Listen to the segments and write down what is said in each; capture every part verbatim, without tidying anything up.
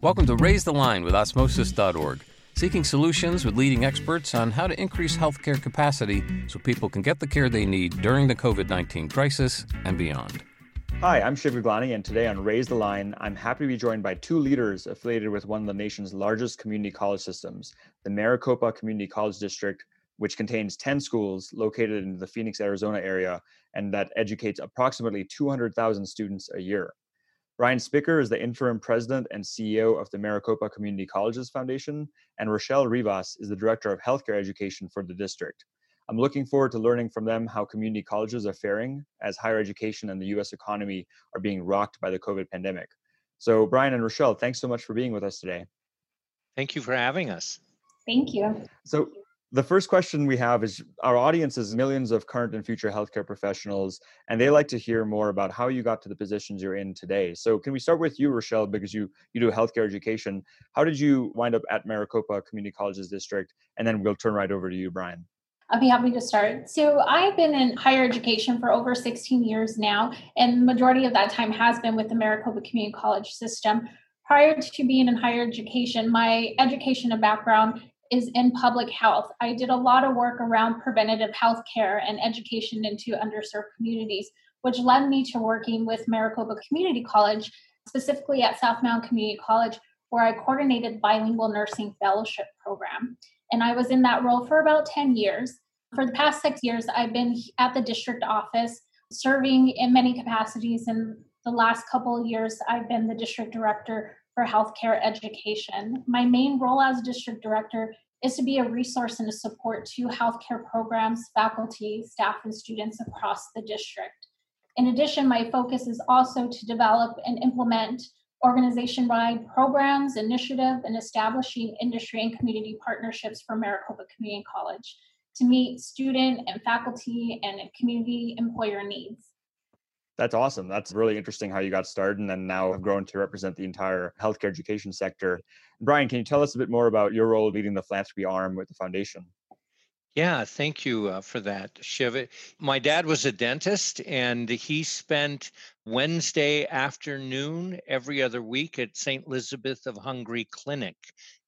Welcome to Raise the Line with Osmosis dot org, seeking solutions with leading experts on how to increase healthcare capacity so people can get the care they need during the covid nineteen crisis and beyond. Hi, I'm Shiv Gulani, and today on Raise the Line, I'm happy to be joined by two leaders affiliated with one of the nation's largest community college systems, the Maricopa Community College District, which contains ten schools located in the Phoenix, Arizona area, and that educates approximately two hundred thousand students a year. Brian Spicker is the interim president and C E O of the Maricopa Community Colleges Foundation, and Rochelle Rivas is the director of healthcare education for the district. I'm looking forward to learning from them how community colleges are faring as higher education and the U S economy are being rocked by the COVID pandemic. So Brian and Rochelle, thanks so much for being with us today. Thank you for having us. Thank you. So the first question we have is, our audience is millions of current and future healthcare professionals, and they like to hear more about how you got to the positions you're in today. So can we start with you, Rochelle, because you, you do healthcare education. How did you wind up at Maricopa Community Colleges District? And then we'll turn right over to you, Brian. I'll be happy to start. So I've been in higher education for over sixteen years now, and the majority of that time has been with the Maricopa Community College system. Prior to being in higher education, my education and background is in public health. I did a lot of work around preventative health care and education into underserved communities, which led me to working with Maricopa Community College, specifically at South Mountain Community College, where I coordinated bilingual nursing fellowship program. And I was in that role for about ten years. For the past six years, I've been at the district office, serving in many capacities. And the last couple of years, I've been the district director for healthcare education. My main role as district director is to be a resource and a support to healthcare programs, faculty, staff, and students across the district. In addition, my focus is also to develop and implement organization-wide programs, initiative, and establishing industry and community partnerships for Maricopa Community College to meet student and faculty and community employer needs. That's awesome. That's really interesting how you got started and then now have grown to represent the entire healthcare education sector. Brian, can you tell us a bit more about your role leading the philanthropy arm with the foundation? Yeah, thank you uh, for that, Shiv. My dad was a dentist, and he spent Wednesday afternoon every other week at Saint Elizabeth of Hungary Clinic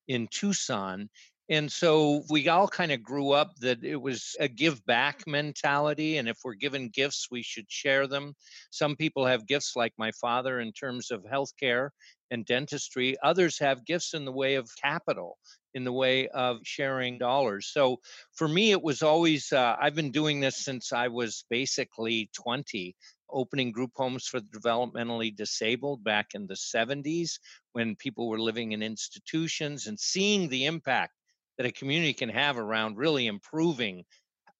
in Tucson. And so we all kind of grew up that it was a give back mentality. And if we're given gifts, we should share them. Some people have gifts like my father in terms of healthcare and dentistry. Others have gifts in the way of capital, in the way of sharing dollars. So for me, it was always, uh, I've been doing this since I was basically twenty, opening group homes for the developmentally disabled back in the seventies when people were living in institutions and seeing the impact that a community can have around really improving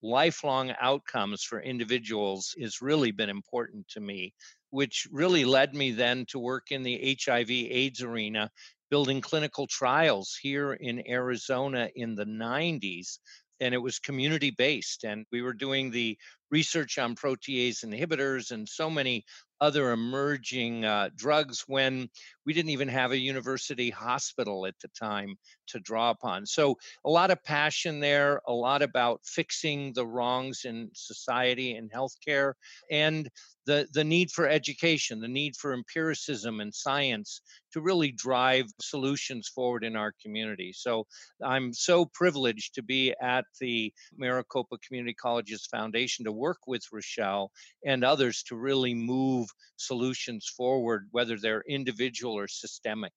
lifelong outcomes for individuals has really been important to me, which really led me then to work in the H I V AIDS arena, building clinical trials here in Arizona in the nineties. And it was community-based. And we were doing the research on protease inhibitors and so many other emerging uh, drugs when we didn't even have a university hospital at the time to draw upon. So a lot of passion there, a lot about fixing the wrongs in society and healthcare, and the, the need for education, the need for empiricism and science to really drive solutions forward in our community. So I'm so privileged to be at the Maricopa Community Colleges Foundation to work with Rochelle and others to really move solutions forward, whether they're individual or systemic.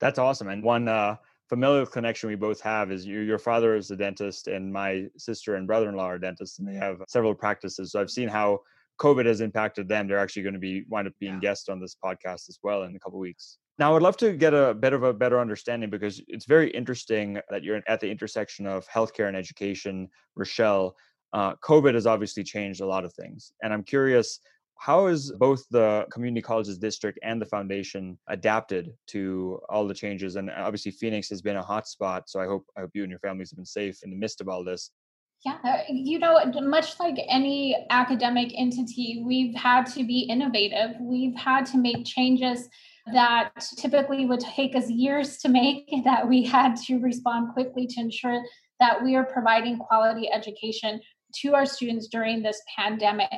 That's awesome. And one uh, familiar connection we both have is you, your father is a dentist and my sister and brother-in-law are dentists, and they have several practices. So I've seen how COVID has impacted them. They're actually going to be wind up being yeah. guests on this podcast as well in a couple of weeks. Now, I'd love to get a bit of a better understanding, because it's very interesting that you're at the intersection of healthcare and education, Rochelle. Uh, COVID has obviously changed a lot of things. And I'm curious, how is both the Community Colleges District and the Foundation adapted to all the changes? And obviously Phoenix has been a hot spot. So I hope, I hope you and your families have been safe in the midst of all this. Yeah, you know, much like any academic entity, we've had to be innovative. We've had to make changes that typically would take us years to make, that we had to respond quickly to ensure that we are providing quality education to our students during this pandemic.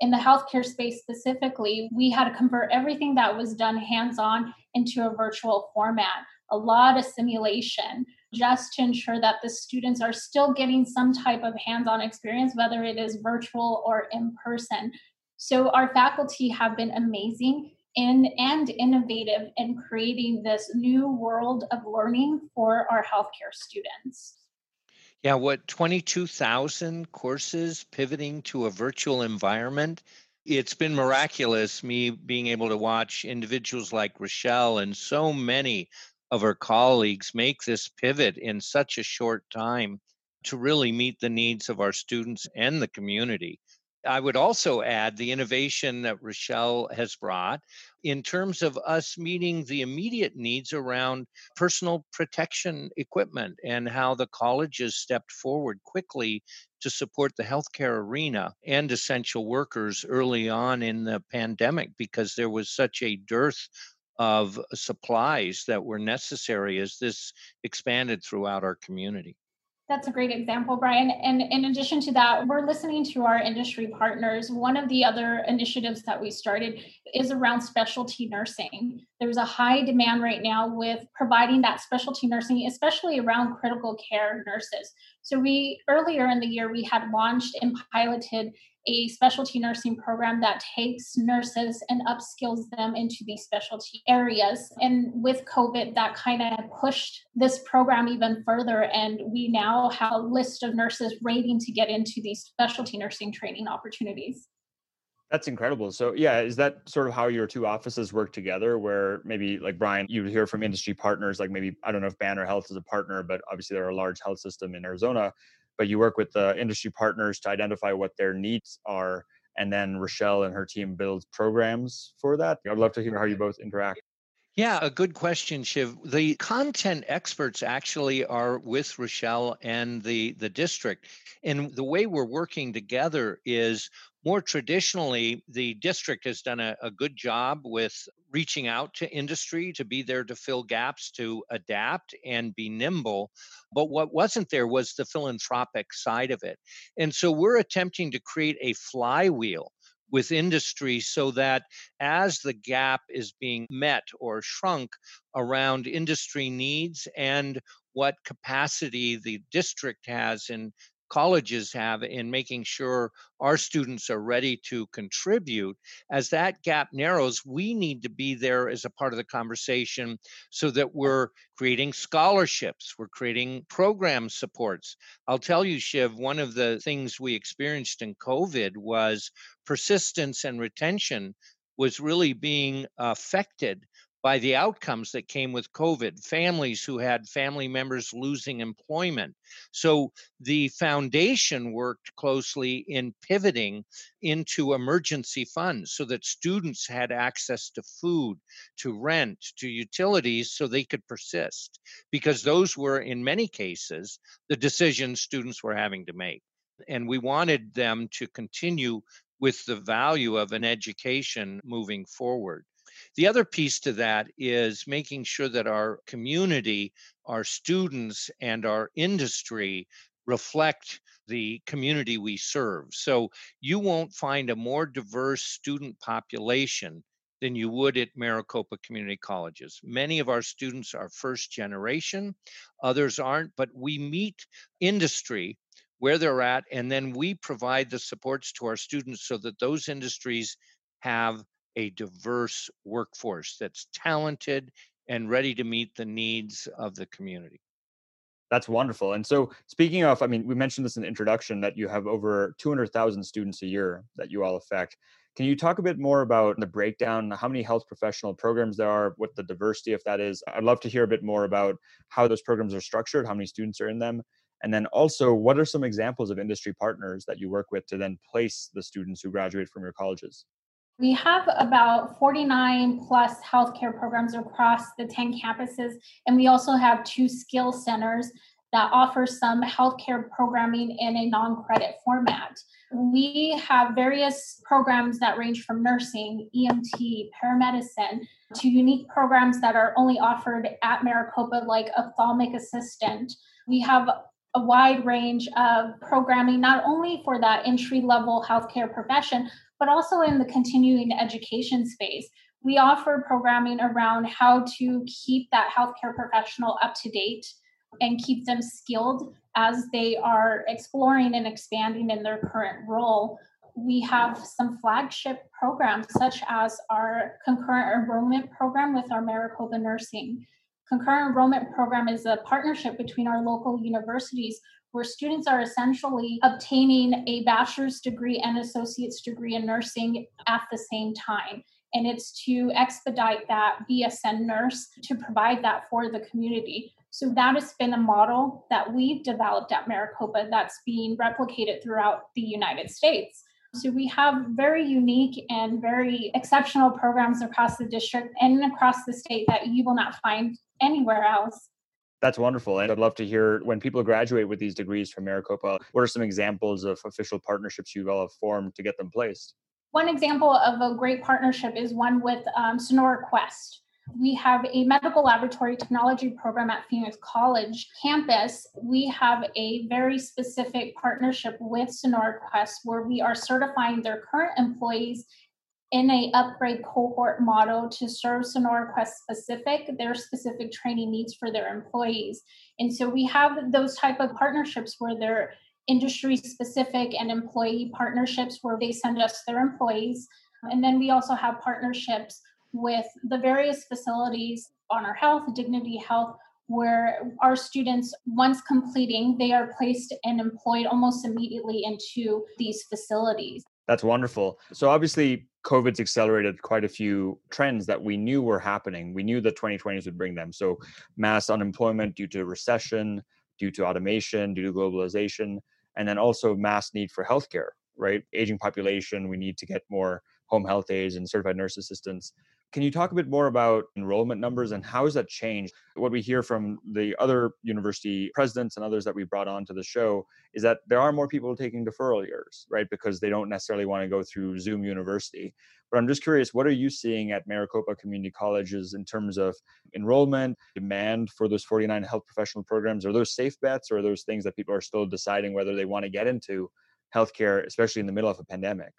in the healthcare space specifically, we had to convert everything that was done hands-on into a virtual format, a lot of simulation, just to ensure that the students are still getting some type of hands-on experience, whether it is virtual or in person. So our faculty have been amazing in and innovative in creating this new world of learning for our healthcare students. Yeah, what, twenty-two thousand courses pivoting to a virtual environment? It's been miraculous, me being able to watch individuals like Rochelle and so many of her colleagues make this pivot in such a short time to really meet the needs of our students and the community. I would also add the innovation that Rochelle has brought in terms of us meeting the immediate needs around personal protection equipment and how the colleges stepped forward quickly to support the healthcare arena and essential workers early on in the pandemic because there was such a dearth of supplies that were necessary as this expanded throughout our community. That's a great example, Brian. And in addition to that, we're listening to our industry partners. One of the other initiatives that we started is around specialty nursing. There's a high demand right now with providing that specialty nursing, especially around critical care nurses. So we, earlier in the year, we had launched and piloted a specialty nursing program that takes nurses and upskills them into these specialty areas. And with COVID, that kind of pushed this program even further. And we now have a list of nurses waiting to get into these specialty nursing training opportunities. That's incredible. So yeah, is that sort of how your two offices work together where maybe like Brian, you hear from industry partners, like maybe, I don't know if Banner Health is a partner, but obviously they're a large health system in Arizona. But you work with the industry partners to identify what their needs are. And then Rochelle and her team builds programs for that. I'd love to hear how you both interact. Yeah, a good question, Shiv. The content experts actually are with Rochelle and the, the district. And the way we're working together is more traditionally, the district has done a, a good job with reaching out to industry to be there to fill gaps, to adapt and be nimble. But what wasn't there was the philanthropic side of it. And so we're attempting to create a flywheel with industry so that as the gap is being met or shrunk around industry needs and what capacity the district has and colleges have in making sure our students are ready to contribute, as that gap narrows, we need to be there as a part of the conversation so that we're creating scholarships, we're creating program supports. I'll tell you, Shiv, one of the things we experienced in COVID was persistence and retention was really being affected by the outcomes that came with COVID, families who had family members losing employment. So the foundation worked closely in pivoting into emergency funds so that students had access to food, to rent, to utilities so they could persist, because those were, in many cases, the decisions students were having to make. And we wanted them to continue with the value of an education moving forward. The other piece to that is making sure that our community, our students, and our industry reflect the community we serve. So you won't find a more diverse student population than you would at Maricopa Community Colleges. Many of our students are first generation, others aren't, but we meet industry where they're at, and then we provide the supports to our students so that those industries have a diverse workforce that's talented and ready to meet the needs of the community. That's wonderful. And so speaking of, I mean, we mentioned this in the introduction that you have over two hundred thousand students a year that you all affect. Can you talk a bit more about the breakdown, how many health professional programs there are, what the diversity of that is? I'd love to hear a bit more about how those programs are structured, how many students are in them. And then also, what are some examples of industry partners that you work with to then place the students who graduate from your colleges? We have about forty-nine plus healthcare programs across the ten campuses, and we also have two skill centers that offer some healthcare programming in a non-credit format. We have various programs that range from nursing, E M T, paramedicine, to unique programs that are only offered at Maricopa, like ophthalmic assistant. We have a wide range of programming, not only for that entry-level healthcare profession, but also in the continuing education space. We offer programming around how to keep that healthcare professional up to date and keep them skilled as they are exploring and expanding in their current role. We have some flagship programs, such as our concurrent enrollment program with our Maricopa Nursing. Concurrent enrollment program is a partnership between our local universities where students are essentially obtaining a bachelor's degree and associate's degree in nursing at the same time. And it's to expedite that B S N nurse to provide that for the community. So that has been a model that we've developed at Maricopa that's being replicated throughout the United States. So we have very unique and very exceptional programs across the district and across the state that you will not find anywhere else. That's wonderful. And I'd love to hear, when people graduate with these degrees from Maricopa, what are some examples of official partnerships you all have formed to get them placed? One example of a great partnership is one with um, Sonora Quest. We have a medical laboratory technology program at Phoenix College campus. We have a very specific partnership with Sonora Quest where we are certifying their current employees in a upgrade cohort model to serve Sonora Quest specific, their specific training needs for their employees. And so we have those type of partnerships where they're industry specific and employee partnerships where they send us their employees. And then we also have partnerships with the various facilities, Honor Health, Dignity Health, where our students, once completing, they are placed and employed almost immediately into these facilities. That's wonderful. So obviously, COVID's accelerated quite a few trends that we knew were happening. We knew the twenty twenties would bring them. So mass unemployment due to recession, due to automation, due to globalization, and then also mass need for healthcare, right? Aging population, we need to get more home health aides and certified nurse assistants. Can you talk a bit more about enrollment numbers and how has that changed? What we hear from the other university presidents and others that we brought on to the show is that there are more people taking deferral years, right? Because they don't necessarily want to go through Zoom university. But I'm just curious, what are you seeing at Maricopa Community Colleges in terms of enrollment, demand for those forty-nine health professional programs? Are those safe bets, or are those things that people are still deciding whether they want to get into healthcare, especially in the middle of a pandemic?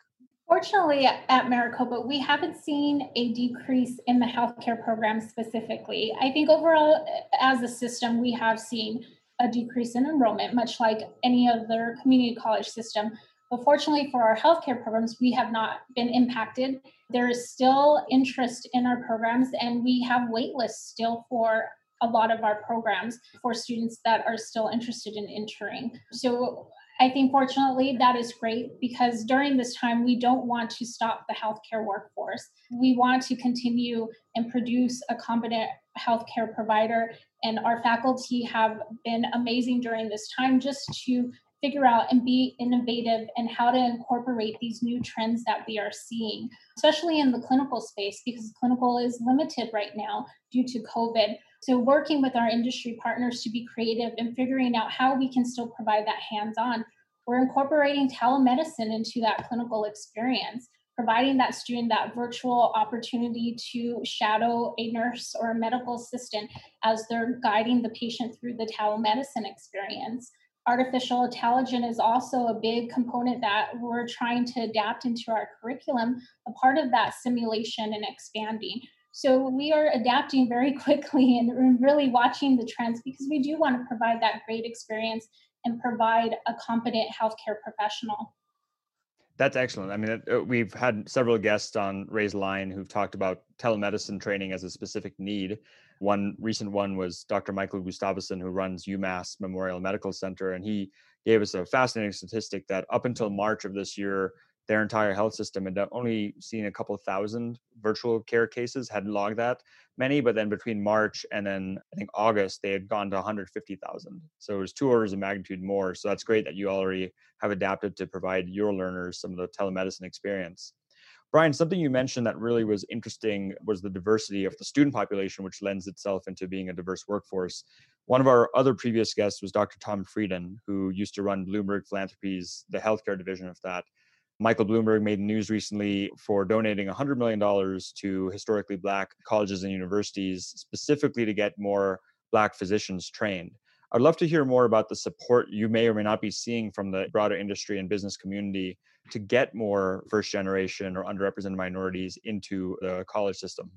Fortunately, at Maricopa, we haven't seen a decrease in the healthcare program specifically. I think overall, as a system, we have seen a decrease in enrollment, much like any other community college system. But fortunately for our healthcare programs, we have not been impacted. There is still interest in our programs, and we have wait lists still for a lot of our programs for students that are still interested in entering. So I think fortunately that is great, because during this time, we don't want to stop the healthcare workforce. We want to continue and produce a competent healthcare provider. And our faculty have been amazing during this time just to figure out and be innovative and how to incorporate these new trends that we are seeing, especially in the clinical space, because clinical is limited right now due to COVID. So working with our industry partners to be creative and figuring out how we can still provide that hands-on. We're incorporating telemedicine into that clinical experience, providing that student that virtual opportunity to shadow a nurse or a medical assistant as they're guiding the patient through the telemedicine experience. Artificial intelligence is also a big component that we're trying to adapt into our curriculum, a part of that simulation and expanding. So we are adapting very quickly and really watching the trends, because we do want to provide that great experience and provide a competent healthcare professional. That's excellent. I mean, we've had several guests on Raise Line who've talked about telemedicine training as a specific need. One recent one was Doctor Michael Gustavson, who runs UMass Memorial Medical Center, and he gave us a fascinating statistic that up until March of this year, their entire health system had only seen a couple thousand virtual care cases, hadn't logged that many, but then between March and then I think August, they had gone to one hundred fifty thousand. So it was two orders of magnitude more. So that's great that you already have adapted to provide your learners some of the telemedicine experience. Brian, something you mentioned that really was interesting was the diversity of the student population, which lends itself into being a diverse workforce. One of our other previous guests was Doctor Tom Frieden, who used to run Bloomberg Philanthropies, the healthcare division of that. Michael Bloomberg made news recently for donating one hundred million dollars to historically Black colleges and universities, specifically to get more Black physicians trained. I'd love to hear more about the support you may or may not be seeing from the broader industry and business community to get more first generation or underrepresented minorities into the college system?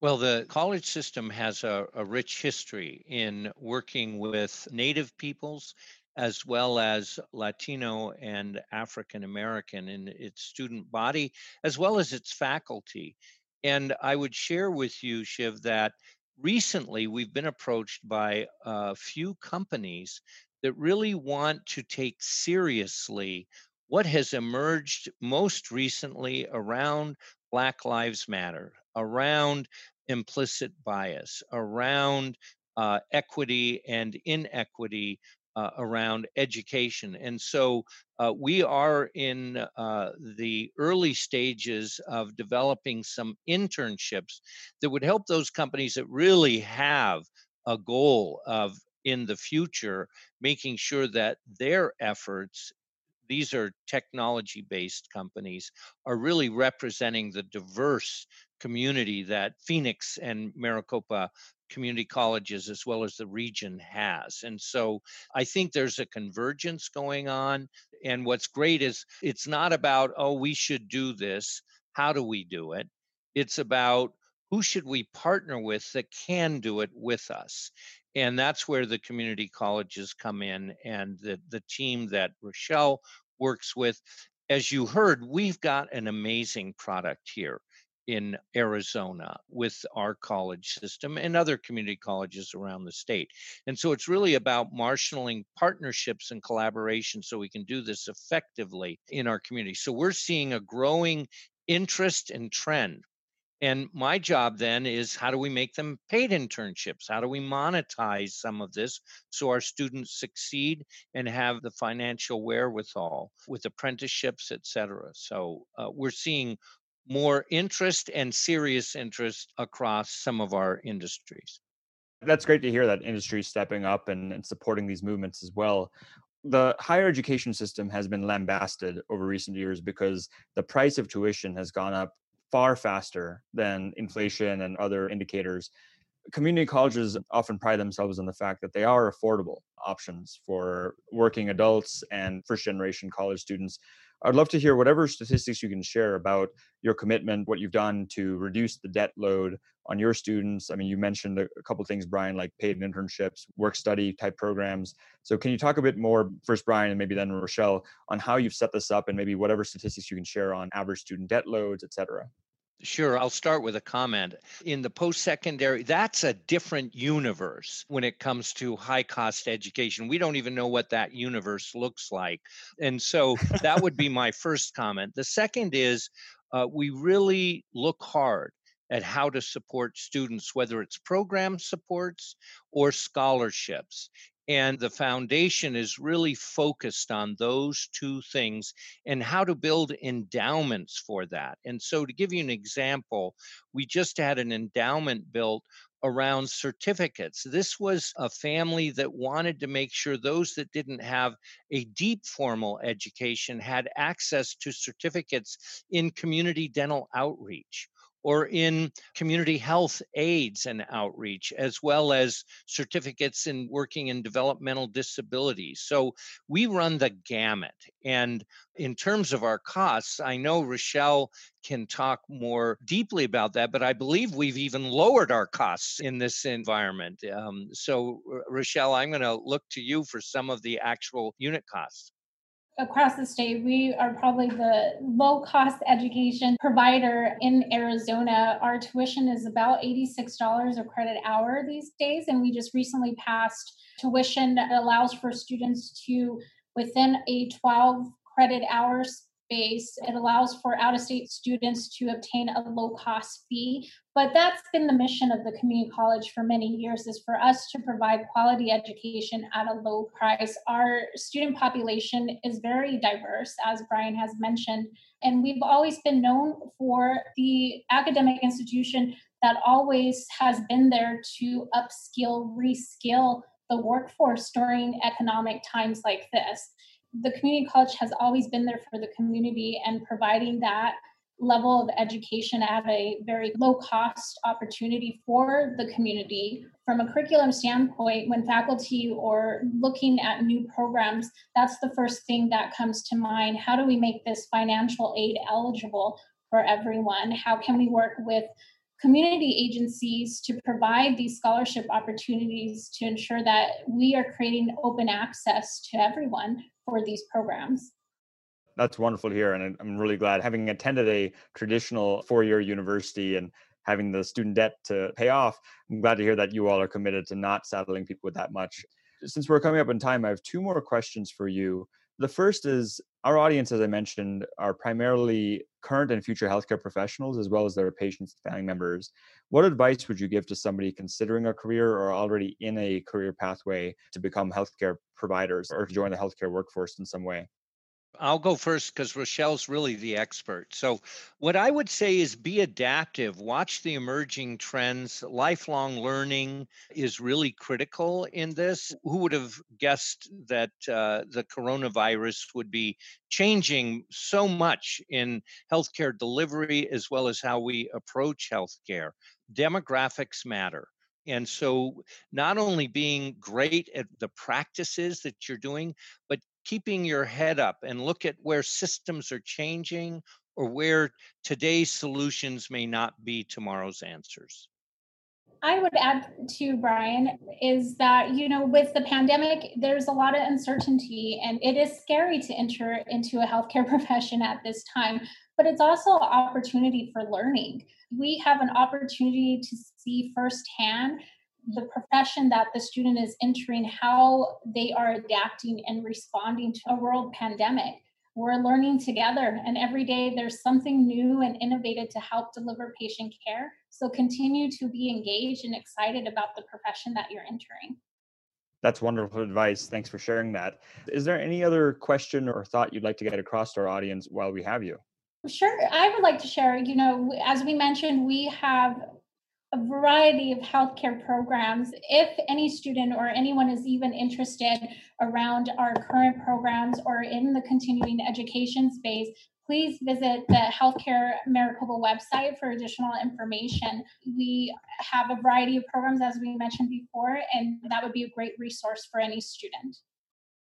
Well, the college system has a, a rich history in working with Native peoples as well as Latino and African American in its student body, as well as its faculty. And I would share with you, Shiv, that recently we've been approached by a few companies that really want to take seriously what has emerged most recently around Black Lives Matter, around implicit bias, around uh, equity and inequity uh, around education. And so uh, we are in uh, the early stages of developing some internships that would help those companies that really have a goal of, in the future, making sure that their efforts, these are technology-based companies, are really representing the diverse community that Phoenix and Maricopa Community Colleges, as well as the region, has. And so I think there's a convergence going on. And what's great is it's not about, oh, we should do this. How do we do it? It's about who should we partner with that can do it with us. And that's where the community colleges come in, and the, the team that Rochelle works with. As you heard, we've got an amazing product here in Arizona with our college system and other community colleges around the state. And so it's really about marshaling partnerships and collaboration so we can do this effectively in our community. So we're seeing a growing interest and trend. And my job then is, how do we make them paid internships? How do we monetize some of this so our students succeed and have the financial wherewithal with apprenticeships, et cetera? So uh, we're seeing more interest and serious interest across some of our industries. That's great to hear that industry stepping up and, and supporting these movements as well. The higher education system has been lambasted over recent years because the price of tuition has gone up far faster than inflation and other indicators. Community colleges often pride themselves on the fact that they are affordable options for working adults and first-generation college students. I'd love to hear whatever statistics you can share about your commitment, what you've done to reduce the debt load on your students. I mean, you mentioned a couple of things, Brian, like paid internships, work-study type programs. So can you talk a bit more, first Brian and maybe then Rochelle, on how you've set this up and maybe whatever statistics you can share on average student debt loads, et cetera? Sure. I'll start with a comment. In the post-secondary, that's a different universe when it comes to high-cost education. We don't even know what that universe looks like. And so that would be my first comment. The second is uh, we really look hard at how to support students, whether it's program supports or scholarships. And the foundation is really focused on those two things and how to build endowments for that. And so to give you an example, we just had an endowment built around certificates. This was a family that wanted to make sure those that didn't have a deep formal education had access to certificates in community dental outreach, or in community health aids and outreach, as well as certificates in working in developmental disabilities. So we run the gamut. And in terms of our costs, I know Rochelle can talk more deeply about that, but I believe we've even lowered our costs in this environment. Um, so Rochelle, I'm gonna look to you for some of the actual unit costs. Across the state, we are probably the low-cost education provider in Arizona. Our tuition is about eighty-six dollars a credit hour these days, and we just recently passed tuition that allows for students to, within a twelve credit hour space, it allows for out-of-state students to obtain a low-cost fee. But that's been the mission of the community college for many years, is for us to provide quality education at a low price. Our student population is very diverse, as Brian has mentioned, and we've always been known for the academic institution that always has been there to upskill, reskill the workforce during economic times like this. The community college has always been there for the community and providing that level of education at a very low cost opportunity for the community. From a curriculum standpoint, when faculty are looking at new programs, that's the first thing that comes to mind. How do we make this financial aid eligible for everyone? How can we work with community agencies to provide these scholarship opportunities to ensure that we are creating open access to everyone for these programs? That's wonderful to hear, and I'm really glad, having attended a traditional four-year university and having the student debt to pay off, I'm glad to hear that you all are committed to not saddling people with that much. Since we're coming up in time, I have two more questions for you. The first is, our audience, as I mentioned, are primarily current and future healthcare professionals, as well as their patients and family members. What advice would you give to somebody considering a career or already in a career pathway to become healthcare providers or to join the healthcare workforce in some way? I'll go first because Rochelle's really the expert. So what I would say is be adaptive, watch the emerging trends. Lifelong learning is really critical in this. Who would have guessed that uh, the coronavirus would be changing so much in healthcare delivery as well as how we approach healthcare? Demographics matter. And so not only being great at the practices that you're doing, but keeping your head up and look at where systems are changing or where today's solutions may not be tomorrow's answers. I would add to Brian is that, you know, with the pandemic, there's a lot of uncertainty and it is scary to enter into a healthcare profession at this time, but it's also an opportunity for learning. We have an opportunity to see firsthand the profession that the student is entering, how they are adapting and responding to a world pandemic. We're learning together, and every day there's something new and innovative to help deliver patient care. So continue to be engaged and excited about the profession that you're entering. That's wonderful advice. Thanks for sharing that. Is there any other question or thought you'd like to get across to our audience while we have you? Sure. I would like to share, you know, as we mentioned, we have a variety of healthcare programs. If any student or anyone is even interested around our current programs or in the continuing education space, please visit the Healthcare Maricopa website for additional information. We have a variety of programs, as we mentioned before, and that would be a great resource for any student.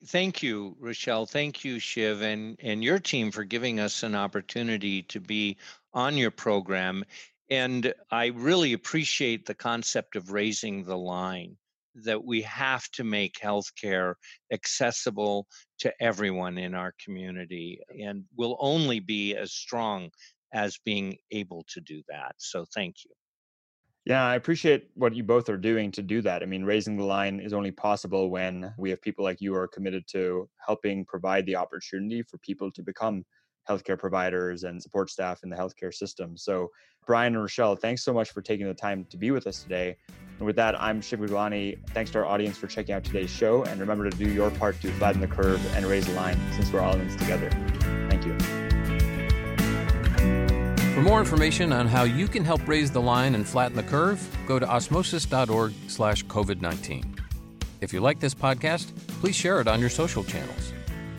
Thank you, Rochelle. Thank you, Shiv, and, and your team for giving us an opportunity to be on your program. And I really appreciate the concept of raising the line, that we have to make healthcare accessible to everyone in our community, and we'll only be as strong as being able to do that. So thank you. Yeah, I appreciate what you both are doing to do that. I mean, raising the line is only possible when we have people like you who are committed to helping provide the opportunity for people to become healthcare providers and support staff in the healthcare system. So Brian and Rochelle, thanks so much for taking the time to be with us today. And with that, I'm Shiv Gulani. Thanks to our audience for checking out today's show. And remember to do your part to flatten the curve and raise the line, since we're all in this together. Thank you. For more information on how you can help raise the line and flatten the curve, go to osmosis.org slash COVID-19. If you like this podcast, please share it on your social channels.